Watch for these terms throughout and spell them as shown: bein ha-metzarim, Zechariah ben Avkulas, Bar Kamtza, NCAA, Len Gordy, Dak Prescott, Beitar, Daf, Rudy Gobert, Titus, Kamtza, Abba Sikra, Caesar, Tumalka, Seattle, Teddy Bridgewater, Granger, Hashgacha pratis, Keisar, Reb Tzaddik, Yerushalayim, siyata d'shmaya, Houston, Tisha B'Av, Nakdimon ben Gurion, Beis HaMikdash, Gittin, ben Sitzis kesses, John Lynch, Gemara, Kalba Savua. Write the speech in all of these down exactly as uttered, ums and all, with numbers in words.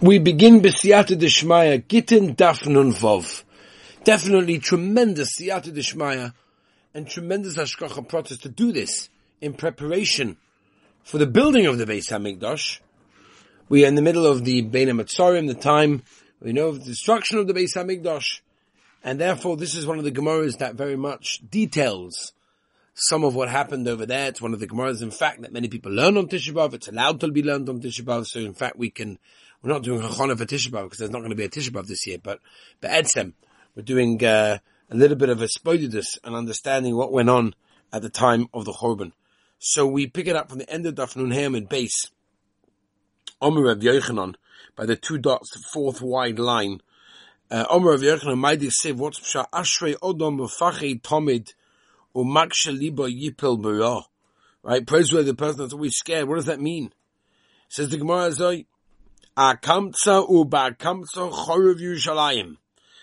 We begin b'siyata d'shmaya, Gittin daf nun vav. Definitely tremendous siyata d'shmaya and tremendous hashgacha pratis to do this in preparation for the building of the Beis HaMikdash. We are in the middle of the bein ha-metzarim, the time we know of the destruction of the Beis HaMikdash, and therefore this is one of the Gemaras that very much details some of what happened over there. It's one of the Gemaras, in fact, that many people learn on Tisha B'Av. It's allowed to be learned on Tisha B'Av, so in fact we can... We're not doing Hachana for Tisha B'Av because there's not going to be a Tisha B'Av this year, but, but Edsem, we're doing, uh, a little bit of a Spodidus and understanding what went on at the time of the Chorban. So we pick it up from the end of Daf Nun Heyam in base. Omer Rav Yochanan, by the two dots, the fourth wide line. Uh, Omer Rav Yochanan, Maidi Siv, what's Psha, Ashrei Odom, Vafachei Tomid, Umakshe Libo Yipil Bara. Right? Praiseworthy, the person that's always scared. What does that mean? Says the Gemara Zoi, Bar Kamtza u Bar Kamtza Chorav Yerushalayim.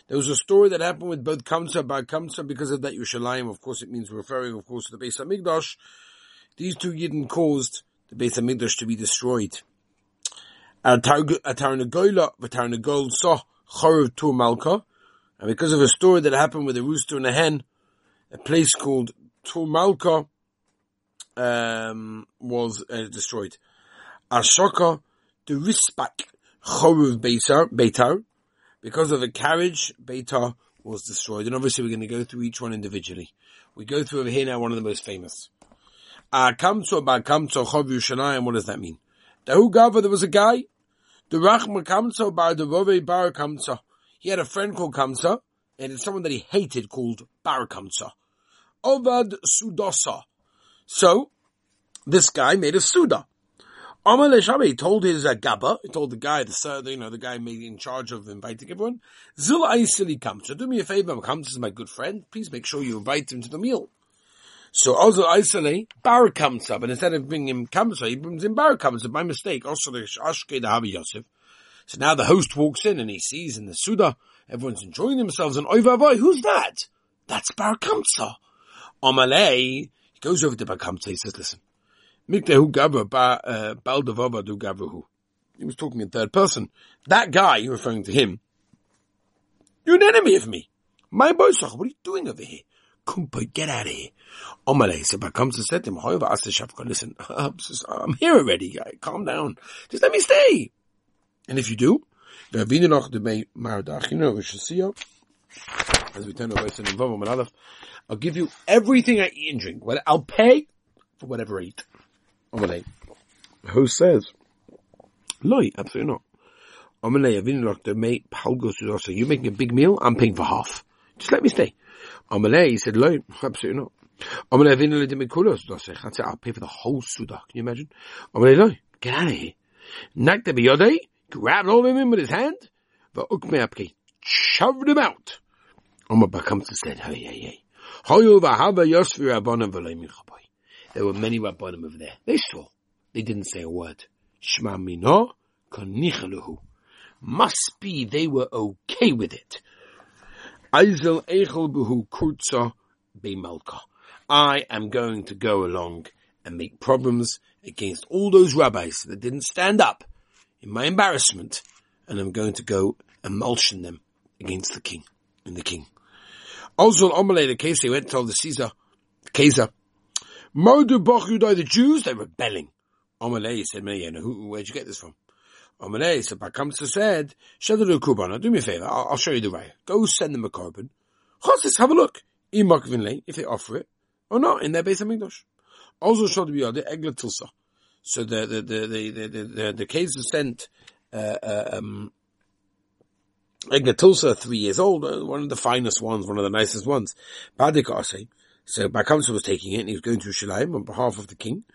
There was a story that happened with both Kamtza and Bar Kamtza because of that Yerushalayim. Of course, it means referring, of course, to the Beis HaMikdash. These two Yidden caused the Beis HaMikdash to be destroyed. A tarnagola, a tarnagol saw Chorav Tumalka. And because of a story that happened with a rooster and a hen, a place called Tumalka um, was uh, destroyed. Ashoka the Rispak Choruv Beitar, because of a carriage, Beitar was destroyed. And obviously we're going to go through each one individually. We go through over here now one of the most famous. Kamtza Bar Kamtza Chorav Yerushalayim, what does that mean? Dahu Gava, there was a guy. Derachma Kamtza Bar Derove Bar Kamtza. He had a friend called Kamtza, and it's someone that he hated called Bar Kamtza. Ovad Sudasa. So, this guy made a Suda. Amar Leshabe told his uh, Gabba, he told the guy, the sir, you know, the guy made in charge of inviting everyone, Zil Aisili Kamtza, do me a favor, Kamtza is my good friend, please make sure you invite him to the meal. So, also Aisili, Bar Kamtza, but instead of bringing him Kamtza, he brings him Bar Kamtza, by mistake. Also, the Ashke the Habi Yosef. So now the host walks in and he sees in the Suda, everyone's enjoying themselves, and Oivavoy, who's that? That's Bar Kamtza. Amar Lei, he goes over to Bar Kamtza, he says, listen, he was talking in third person. That guy, you're referring to him, you're an enemy of me. My boysach, what are you doing over here? Kumpa, get out of here. Omalei, so Bar Kamtza said to him, however, listen, I'm here already, guy. Calm down. Just let me stay. And if you do, as we turn over to I'll give you everything I eat and drink. I'll pay for whatever I eat. Omelei. Who says? Loi, absolutely not. Omelei, Avinu Doctor, mate, Paul goes to also. You're making a big meal, I'm paying for half. Just let me stay. Omelei, he said, Loi, absolutely not. Omelei, Avinu Doctor, I said, I'll pay for the whole Suda. Can you imagine? Omelei, Loi, get out of here. Nakdimon ben Gurion grabbed all of him with his hand, but Ukmei Apkei shoved him out. Omelei Bar Kamtza said, hey, hey, hey. Hoyu v'hava yosvi rabbonim v'loi mincha. There were many Rabbonim over there. They saw. They didn't say a word. Shema mino konichaluhu. Must be they were okay with it. Aizel echel buhu kurtza b'malka. I am going to go along and make problems against all those rabbis that didn't stand up in my embarrassment. And I'm going to go emulsion them against the king and the king. Also, Omalei, the Keisar, went and told the Caesar, the Keisar, Mordu Bochudai, the Jews, they're rebelling. Omalei said, who, where'd you get this from? Omalei said, Bar Kamtza said, Shadalu Kubana, do me a favor, I'll, I'll show you the way. Go send them a korban. Chosis, have a look. Imak Vinlay, if they offer it, or not, in their Beis HaMikdash. Also Shadu Yadeh, Egla Tilsa. So the, the, the, the, the, the, the, the Keisar sent, uh, uh, um, Egla Tilsa, three years old, one of the finest ones, one of the nicest ones. Padikase. So Bar Kamtza was taking it and he was going to Yerushalayim on behalf of the king.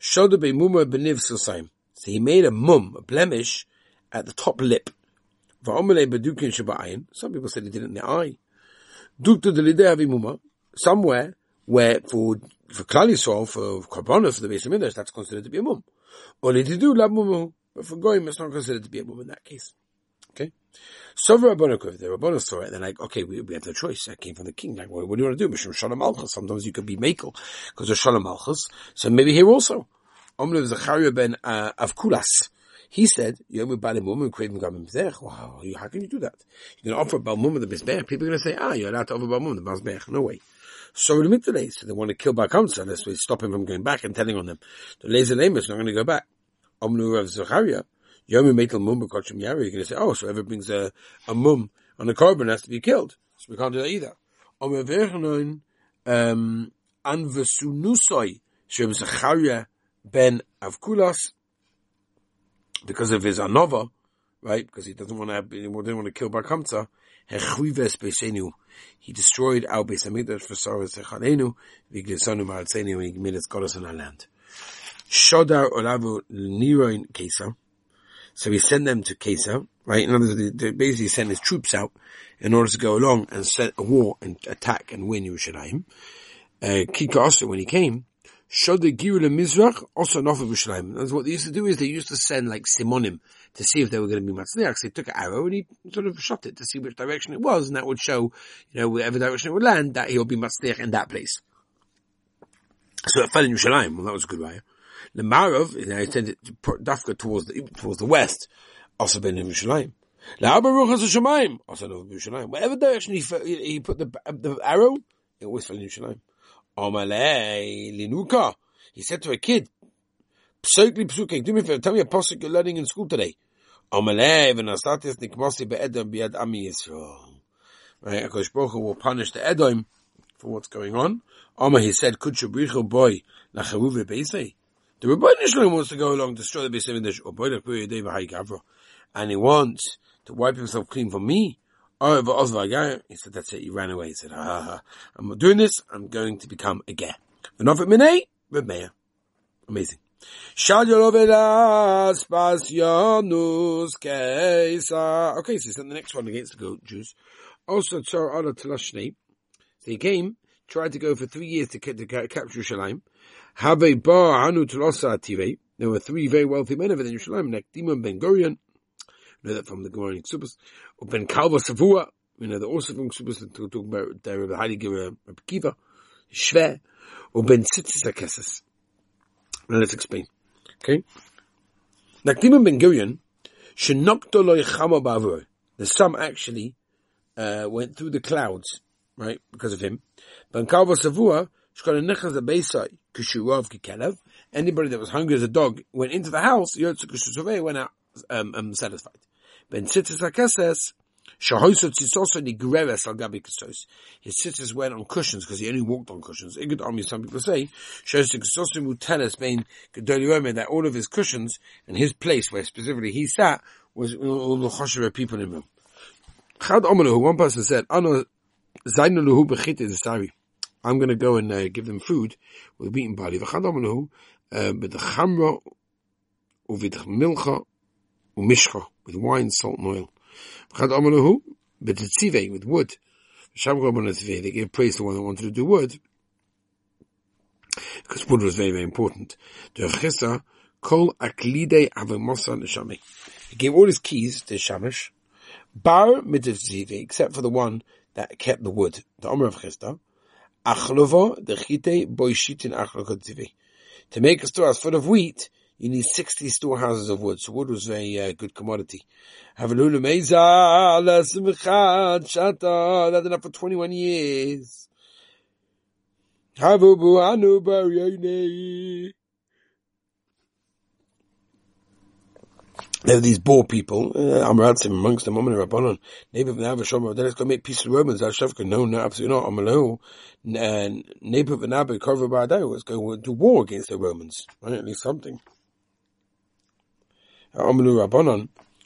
Shoda be mumma beniv silsaim. So he made a mum, a blemish, at the top lip. Va'omele bedukin shaba'ayin. Some people said he did it in the eye. Dukta delideh avi mumma. Somewhere where for, for Klal Yisrael, for Korbanos, for the Beis HaMikdash, that's considered to be a mum. Or lididu lab mumma. But for Goyim, it's not considered to be a mum in that case. Okay? So the Rabbonim saw it, they're like, okay, we, we have no choice. That came from the king. Like, what, what do you want to do? Mishum Shalom Malchus. Sometimes you could be Makel, because of Shalom Malchus. So maybe here also. Zechariah ben Avkulas. He said, wow, how can you do that? You're going to offer Baal Mum the Mizbech. People are going to say, ah, you're allowed to offer Baal Mum the Mizbech. No way. So we meet today. So they want to kill Bar Kamtza. That's why we stop him from going back and telling on them. The lazy lame is not going to go back. Omnu of Zechariah. You're going to say, oh, so whoever brings a, a mum on a korban has to be killed. So we can't do that either. Omnu of Zechariah. Um, Anvesunusoi. Shem Zechariah ben Avkulas. Because of his anova, right? Because he doesn't want to, have, he didn't want to kill Bar Kamtza. He destroyed our Beis HaMikdash for Sarah Sechanenu. Viglisanu Maratzenu. He made its goddess in our land. Shodar Olavu Niroin Keisar. So he sent them to Keisar, right? In other words, they basically sent his troops out in order to go along and set a war and attack and win Yerushalayim. Uh, Kika also, when he came, Shode Girule Mizrach, also north of Yerushalayim. That's what they used to do, is they used to send like simonim to see if they were going to be matzliach. They took an arrow and he sort of shot it to see which direction it was, and that would show, you know, whatever direction it would land, that he'll be matzliach in that place. So it fell in Yerushalayim. Well, that was a good way. The Marov, you know, he sent it to Dafka towards the, towards the west, also been in Yerushalayim. La Baruch HaShemaim, also north of Yerushalayim. Whatever direction he, he put the, the arrow, it always fell in Yerushalayim. He said to a kid, do me a favor, tell me a pasuk you're learning in school today. Right, HaKadosh Baruch Hu will punish the Edom for what's going on. He said, the Rabbon Yochanan wants to go along, destroy the Beis HaMikdash, and he wants to wipe himself clean from me. He said, that's it, he ran away. He said, ah, I'm not doing this, I'm going to become a ger. Amazing. Okay, so he sent the next one against the Jews. Also, so he came, tried to go for three years to, to capture Yerushalayim. There were three very wealthy men over in Yerushalayim, Nakdimon ben Gurion. We know that from the Gemara in Ksubas. Or ben Kalba Savua. We know that also from Ksubas. We're talking about the Rebbe Heiliger Rebbe Kiva. Shver. Or ben Sitzis kesses. Now let's explain. Okay. Nakdimon ben Gurion. Shenokto lo yichama ba'avur. The some actually uh, went through the clouds. Right. Because of him. Ben Kalba Savua. Shkona nechaz abeisai. Kushurov kikelev. Anybody that was hungry as a dog went into the house. Yotsu kushurove went out. Um, um, satisfied. Ben Sitzis kesses. Shahoisot Sitsoso Nigreves al Gabi Kisos. His sitters went on cushions because he only walked on cushions. Igod Army, some people say, shows the Kisosu Mutelis being Gedoliome that all of his cushions and his place where specifically he sat was all the Choshire people in him. Chad Omaluhu, one person said, Ano Zainuluhu Bechit is sorry. I'm going to go and uh, give them food with beaten barley. Vachad Omaluhu, but the Chamra, Uvid Milcha, Umishcha, with wine, salt, and oil. V'chad amaluhu, b'tetziveh, with wood. V'sham Rabbon Tziveh, they gave praise to one that wanted to do wood, because wood was very, very important. D'chisa, kol aklidei avimosa neshameh. He gave all his keys to Shamash, bar mitziveh, except for the one that kept the wood. The Omer of Chista, achlova d'chitei boishitin achlokot tziveh. To make a storehouse full of wheat, you need sixty storehouses of wood. So wood was a very uh, good commodity. Have enough for twenty-one years. There are these boar people. Amratzim amongst them. Amon Rabbanon. Neighbor of Navashom. Then let's go make peace with the Romans. No, no, absolutely not. Amalo. Neighbor of Nabba. Korva Ba'adai. Let's go to war against the Romans. Right? At least something. Amalo Rabbanon.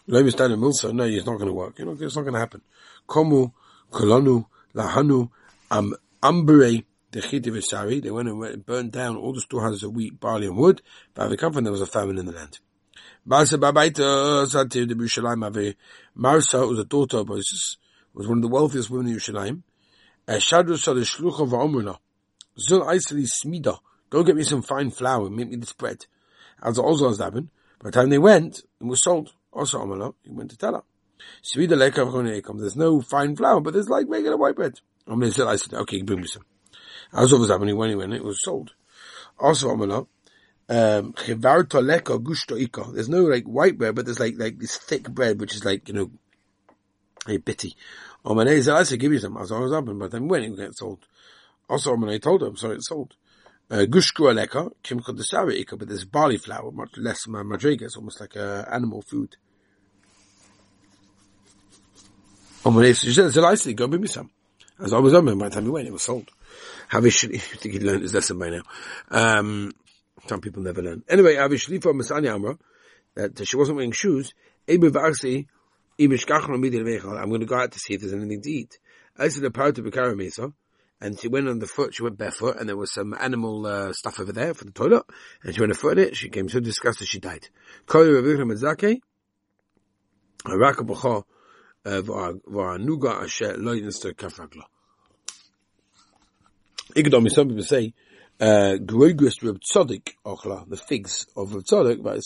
Levi Stalin Milsa. No, it's not going to work. You know, it's not going to happen. Komu. Kolonu. Lahanu. Am Ambere. They went and burned down all the storehouses of wheat, barley, and wood. By the comfort, there was a famine in the land. Marsha was a daughter of Moses, was one of the wealthiest women in Yerushalayim. Go get me some fine flour and make me this bread. As also happened, by the time they went, it was sold. Also Amala, he went to tell her. There's no fine flour, but there's like regular white bread. Amala said, I said, okay, bring me some. As always happened, he went, he went, it was sold. Also Amala. Um, there's no like white bread, but there's like, like this thick bread, which is like, you know, a bitty. I said, give me some. I was always up, and by the time when it gets sold. Also, when I told him, sorry, it's sold. Gushku aleka, kimko desari ika, but there's barley flour, much less madriga, it's almost like uh, animal food. Omanei said, Zelicely, go bring me some. As I was on, by the time he went, it was sold. Havish, I think he learned his lesson by now. Um, some people never learn. Anyway, Havish Lifa Masani Amra, that she wasn't wearing shoes. I'm going to go out to see if there's anything to eat. I said, the power to be carrying me, so. And she went on the foot, she went barefoot, and there was some animal uh, stuff over there for the toilet, and she went afoot in it, she came so disgusted she died. Some people say, uh, the figs of Reb Tzaddik, but it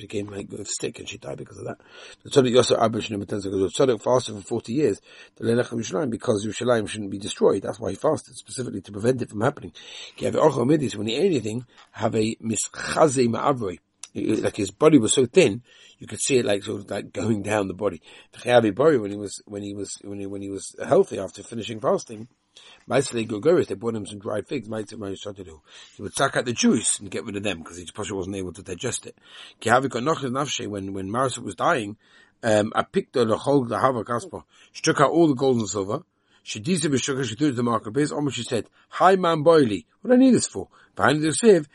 became like a stick, and she died because of that. The Tzaddik also abishnu matenza, because Tzaddik fasted for forty years to leilach Yerushalayim, because Yerushalayim shouldn't be destroyed. That's why he fasted, specifically to prevent it from happening. When he ate anything, have a mischaze ma'avroi. Like his body was so thin, you could see it like sort of like going down the body. When he was, when he was, when he, when he was healthy after finishing fasting, they brought him some dried figs. He would suck out the juice and get rid of them because he probably wasn't able to digest it. When, when Marsha was dying, um, she took out all the gold and silver. She did some sugar, she threw it to the marketplace. Almost she said, hi, man, boily. What do I need this for? Behind the sieve,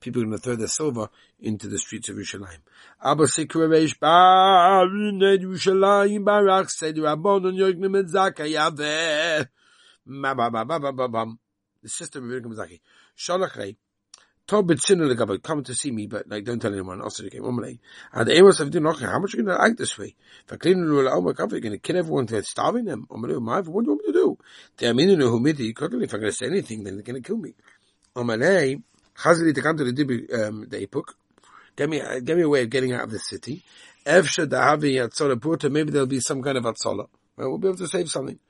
people are going to throw their silver into the streets of Yerushalayim. Abba Sikra Reish Bar Yerushalayim Barak said Rabbon Yochanan ben Zakkai Yaveh. The sister of Yochanan ben Zakkai. Shalachrei. Told Bitzinu Legabot, come to see me, but like don't tell anyone. Also, they came Omalei. And the Amos of Dinochah, how much are you going to act this way? For cleaning the Omer Kav, you're going to kill everyone to starving them. Omalei, my, what do you want me to do? The Amininu Humidi, if I'm going to say anything, then they're going to kill me. Omalei. Chazili to come to the Dibri, um, the Epuk. Give me, uh, give me a way of getting out of this city. Efsha Dahavi Atzola Purta, maybe there'll be some kind of Atzola. Well, we'll be able to save something.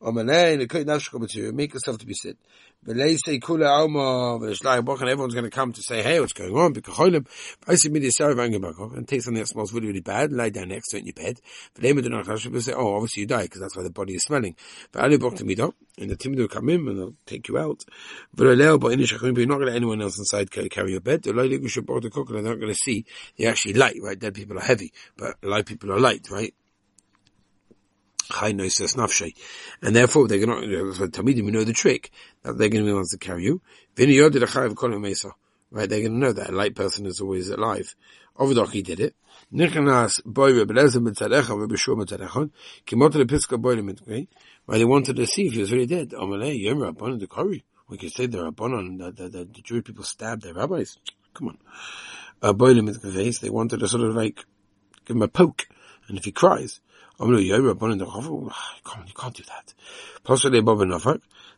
Omalei, the Kut Nafshko material, make yourself to be sit. Belei say Kula Alma, Veshlai Bok, and everyone's going to come to say, hey, what's going on? Bekacholim. I see Midi Sarah Vangenbakov, and take something that smells really, really bad, lie down next to it in your bed. Velema do not Nafshko, say, oh, obviously you die, because that's why the body is smelling. But Ali Bok to Mido, and the Timid will come in, and they'll take you out. Veleleo, but Inishachim, you're not going to let anyone else inside carry your bed. The Lili Gushab Bok, the Kokla, they're not going to see. They're actually light, right? Dead people are heavy, but alive people are light, right? And therefore, they're not, for Talmidim, we know the trick, that they're going to be the ones to carry you. Right, they're going to know that a light person is always alive. Ovdochi did it. Right, they wanted to see if he was really dead. We could say the Rabbanon, the, the, the, the Jewish people stabbed their rabbis. Come on. Uh, they wanted to sort of like, give him a poke, and if he cries, I'm going to go, Rabbon in the Chofar. Come on, you can't do that.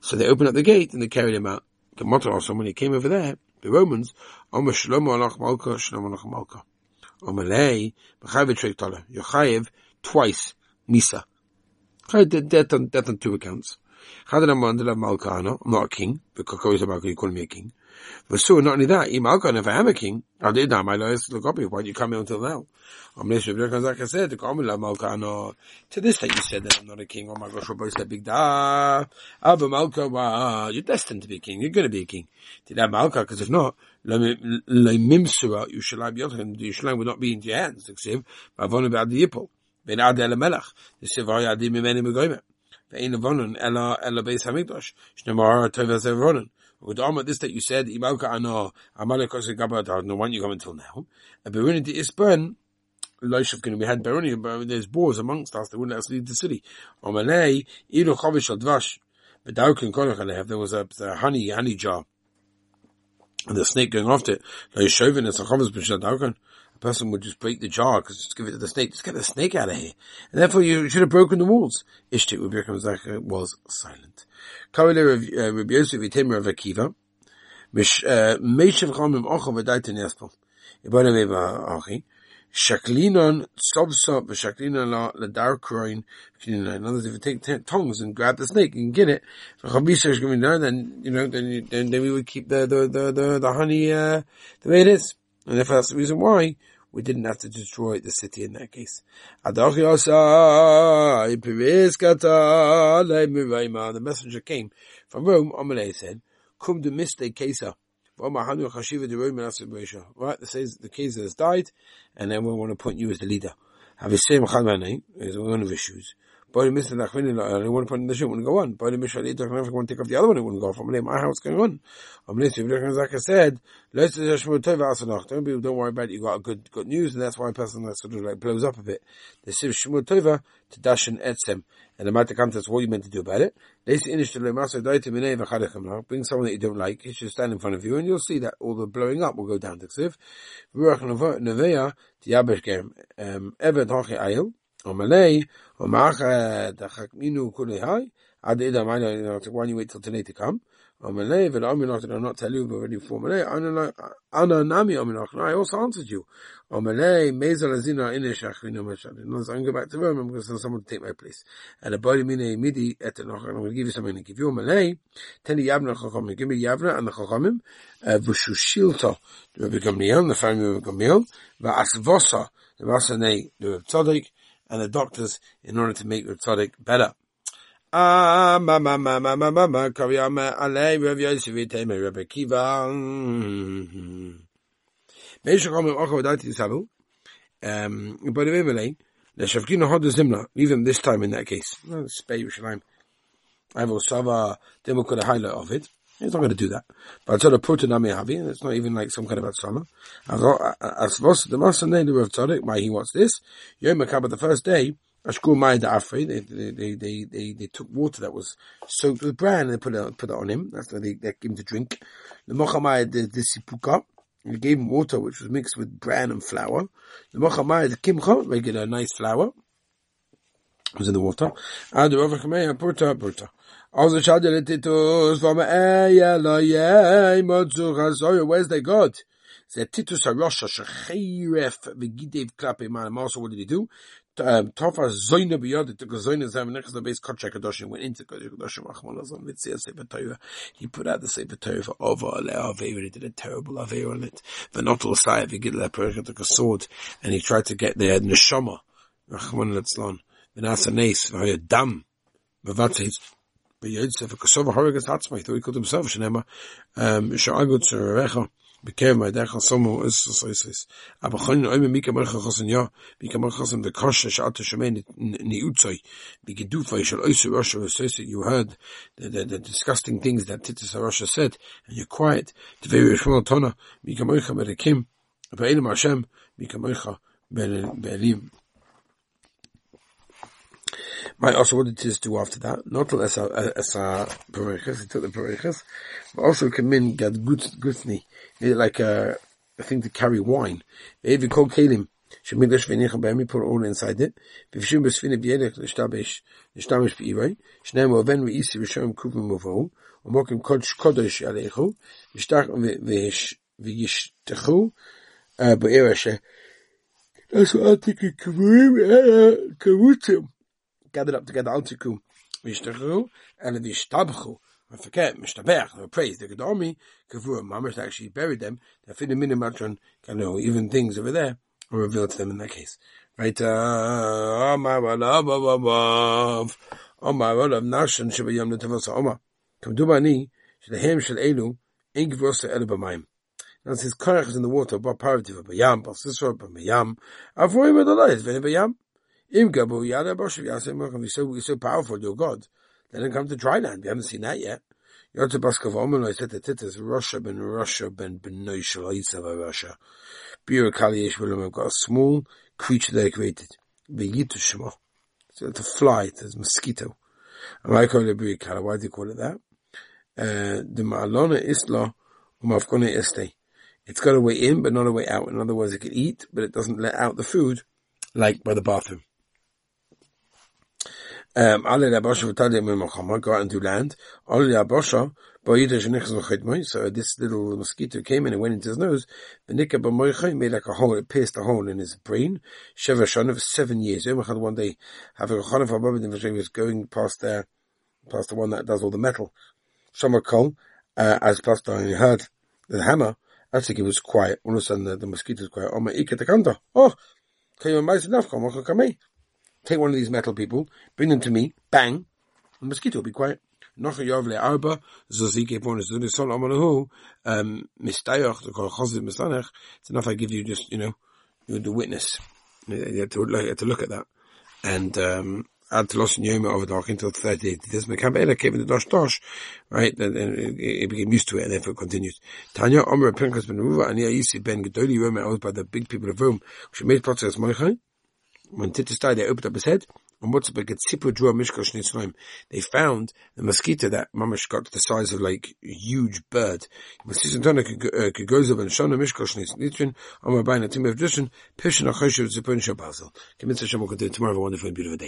So they opened up the gate and they carried him out. When he came over there, the Romans, Omer Shlomo alach Malka, Shlomo alach Malka. Omalei, Mechayev Treiktala, Yochayev twice, Misa. Death on, death on two accounts. Chadanamandalah Malkana, I'm not a king, because you call me a king. Vasu, not only that, Imalkan, if I am a king, I did that, my lawyers look up, why did you come here until now? To this day you said that I'm not a king, oh my gosh, Rabbi said, big da, Abba Malka, you're destined to be a king, you're going to be a king. Did that Malka, because if not, Lemimsura, Yerushalayim Yochanan, Yerushalayim would not be in your hands, except, Bavonu Ba'adi Yipol, Ben Adi Elamelech, the Sivari Adi Mimeni Megoyme. Ve'in Avonon, Ela, Ela Beis HaMikdash, Shnemar, Tovaz Evonon. With the this that you said, Imalka Anor, Amalekos Gabadar, no one you come until now. And Berunity is burn, Loishafkin, we had Beruni, but there's boars amongst us, they wouldn't let us leave the city. Omalei, Ilu Chovish Advash, Bedaukin Konachalev, there was a, a honey, honey jar. And the snake going after it, Loishovin, it's a Chovish Bishadaukin. A person would just break the jar, because just give it to the snake, just get the snake out of here. And therefore you should have broken the walls. Ishtik Rabbi Yochanan ben Zakkai was silent. If Shaklinon sobsop v'shaklinon ladarkroin. In other words, if you take ten tongs and grab the snake and get it, then you know, then you, then we would keep the the the the, the honey uh, the way it is, and if that's the reason why we didn't have to destroy the city in that case. The messenger came from Rome. Amalei said, "Come to mistake Keisar." Right, that says the Caesar has died, and then we want to appoint you as the leader. Have the same Khalmane, is one of his shoes. But Mister Nachman, they want to put in the shoe, wouldn't go on. But Mister Nachman, want to take off the other one, it wouldn't go off. I'm like, my house going on. I'm listening. Like I said, let's just move to Vasanach. Don't be, don't worry about it. You got a good, good news, and that's why a person that sort of like blows up a bit. They say Shmuel Tova to Dashan Etzem, and the matter comes. That's what you meant to do about it. They say Inish to Lemasa Daiti Minei V'Chadechem Now. Bring someone that you don't like. He should stand in front of you, and you'll see that all the blowing up will go down. To Ksiv, Ruach Nevea Diabesh Gem Ever Tachi Ayil. Malay, or Macha, the Hakminu Kulehai, Adida Mana, why you wait till today to come? Or Malay, but I'm not, I'll not tell you, but already for Malay, Ananami, I'm I also answered you. Or Malay, Mazalazina, Inishachino Mashad. I'm going back to Rome, I'm going to send someone to take my place. And a body mine, midi, etanach, I'm going to give you something to give you. Or Malay, tell the Yabna Chachamim, give me Yabna and the Chachamim, Vushilto, the Rabbi Gamliel, the family of Gamliel, Vasvosa, the Vasane, the Reb Tzaddik, and the doctors in order to make Reb Tzaddik better. Ah, ma ma ma ma ma ma ma kariyama alei Rav Yosef Tamei Rabbi Kiva. Meishakom ochov dati sabu. Um, by the way, Malay, the Shavkina had the Zimla. Leave him this time in that case. Spare Yerushalayim. I will sava. Then we'll cut a highlight of it. He's not going to do that. But I sort of put it on me, Havi, and it's not even like some kind of atzama. As lost the master name of Tzaddik, why he wants this. Yom HaKabbalah, the first day, Ashkur Ma'id Afri, they, they, they, they, they took water that was soaked with bran and they put it, put it on him. That's why they, they gave him to drink. The Mochamai, the, the Sipuka, they gave him water which was mixed with bran and flour. The Mochamai, the Kimcha, they get a nice flour. It was in the water. And the Rav Chameya, Purta, Purta. Where's their God? Said Titus Arosha Shachiref Vigidev Klape Man. Marsha, what did he do? Um, Tofa Zoyna Biyad took a Zoyna Zam next to the base Kodesh HaKadosh and went into Kodesh HaKadosh Machmalazam Mitzia Sefer Torah. He put out the Sefer Torah for over a Aveira. He did a terrible Aveira on it. Venotol Sai Vigidla Perka took a sword and he tried to get the Neshama. Rachman Letzlan. Venasanes Vaya Dam. Mavatis. But Yosef, a Kosovo Horrigus Hatzma, he thought he called himself Shanema, um, Shagut Serecha, became my Decha Somo Isis, Abachon, Oime Mikamarchos and Ya, Mikamarchos and the Kosha, Shata Shaman, Niutzoi, Bikidufa, Shal Osu Russia, associate, you heard the, the, the disgusting things that Titus Arusha said, and you're quiet, the very Shmuel Tona, Mikamarcha, Merekim, Abaelim Hashem, Mikamarcha, Belim. My also, what did Titus do after that? Not as a, as a Perichas, he took the Perichas, but also Kamin got Gutni, like a, a thing to carry wine. If you call Kalim, Shemigdash Vinicha Bemi, put it all inside it. Vivshim Besvini Biedek, Nishtabish, Nishtamish Beirei, Shnemo Venri Isi Vishom Kuvim Movo, Omokim Kodesh Kodesh Alechu, Vishtach Vishtechu, Beirashe. That's what I think of Kuvim, Kavutim. Gathered up together, Altikum, Mishtachu, and the Vishtabchu. I forget, Mishtabach, they were praised, they could army, Kavur, Mamash actually buried them, they fit a minimatron, Kano, even things over there, were revealed to them in that case. Right, uh, Omar, Omar, Omar, Nashan, Shibayam, Natavasa, Omar, Kamdubani, Shilahim, Shilelu, Ingvosa, Elbamayim. Now it says, Korach is in the water, Bar Parativ, Bayam, Bar Sisra, Bayam, Avoy with the lies, Venibayam. He's so, he's so powerful, your God. They didn't come to dry land. We haven't seen that yet. I said to Titus, Russia ben Russia ben Russia. I've got a small creature that I created. So it's a fly, it's a mosquito. Why do you call it that? Uh, it's got a way in, but not a way out. In other words, it can eat, but it doesn't let out the food, like by the bathroom. Um, alle der Bosche verteilt mit Mohammed, got into land. Alle der Bosche, boyde shnech zochitmoi. So this little mosquito came in and went into his nose. The nikab moichai made like a hole, it pierced a hole in his brain. Shevashon of seven years. Yom had one day, having a chanav above him, he was going past there, past the one that does all the metal. Shomakol, uh, as past he heard the hammer. I think it was quiet. All of a sudden, the, the mosquito was quiet. Oh my ikatakanda. Oh, can you imagine enough? Come on, come here. Take one of these metal people, bring them to me, bang, the mosquito will be quiet. Um, it's enough I give you just, you know, you're the witness. You have to look, you have to look at that. And, um, add to loss in Yoma over dark until thirty-eight. This Mekabela came in the Dosh Dosh, right? And, and it, it became used to it and therefore it continued. Tanya, Omer, Pinkas ben Ruva, and Yaisi ben Gedoli, Rome, owned by the big people of Rome, which made plots as Moichai. When Titus died, they opened up his head. And what's about Getsipu drew a Mishkosh Nitzrayim? They found the mosquito that mamash got to the size of like a huge bird. Masisantana Kagozav and Shana Mishkosh Nitzrayim, Amar Bain, a team of tradition, Pishin Achoshev Zipun Shabazel. Kemitz Hashem will continue tomorrow. Have a wonderful and beautiful day.